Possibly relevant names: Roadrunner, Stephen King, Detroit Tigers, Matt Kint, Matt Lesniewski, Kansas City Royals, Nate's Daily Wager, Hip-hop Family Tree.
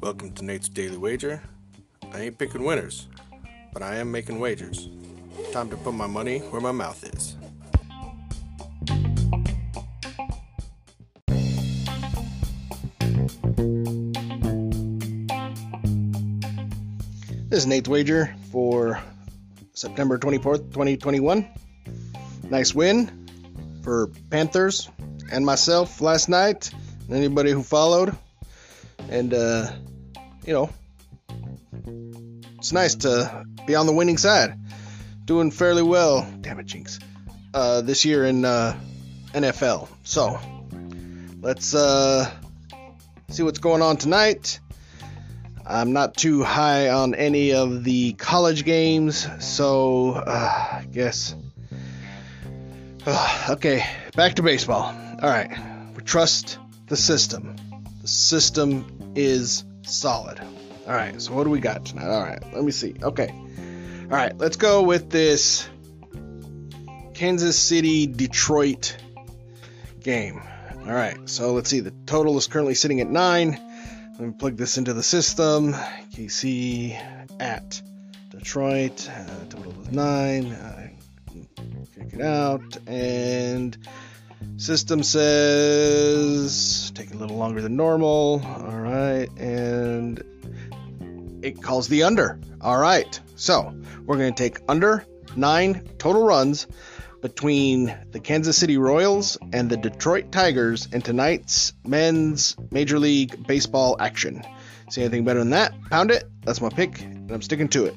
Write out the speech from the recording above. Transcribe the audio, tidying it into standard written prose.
Welcome to Nate's Daily Wager. I ain't picking winners, but I am making wagers. Time to put my money where my mouth is. This is Nate's Wager for September 24th, 2021. Nice win for Panthers and myself last night, and anybody who followed. And, it's nice to be on the winning side. Doing fairly well, damn it, Jinx, this year in NFL. So, let's see what's going on tonight. I'm not too high on any of the college games, so I guess... Okay, back to baseball. All right, trust the system. The system is solid. All right, so what do we got tonight? All right, let me see. Okay, all right, let's go with this Kansas City Detroit game. All right, so let's see. The total is currently sitting at 9. Let me plug this into the system. KC at Detroit. Total is 9. Check it out, and system says take a little longer than normal. All right, and it calls the under. All right, so we're going to take under 9 total runs between the Kansas City Royals and the Detroit Tigers in tonight's men's Major League Baseball action. See anything better than that? Pound it. That's my pick, and I'm sticking to it.